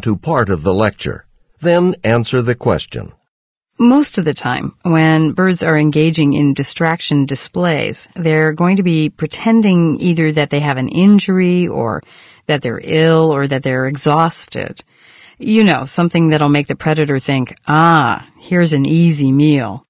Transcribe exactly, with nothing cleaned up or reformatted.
to part of the lecture, then answer the question. Most of the time, when birds are engaging in distraction displays, they're going to be pretending either that they have an injury or that they're ill or that they're exhausted. You know, something that'll make the predator think, ah, here's an easy meal.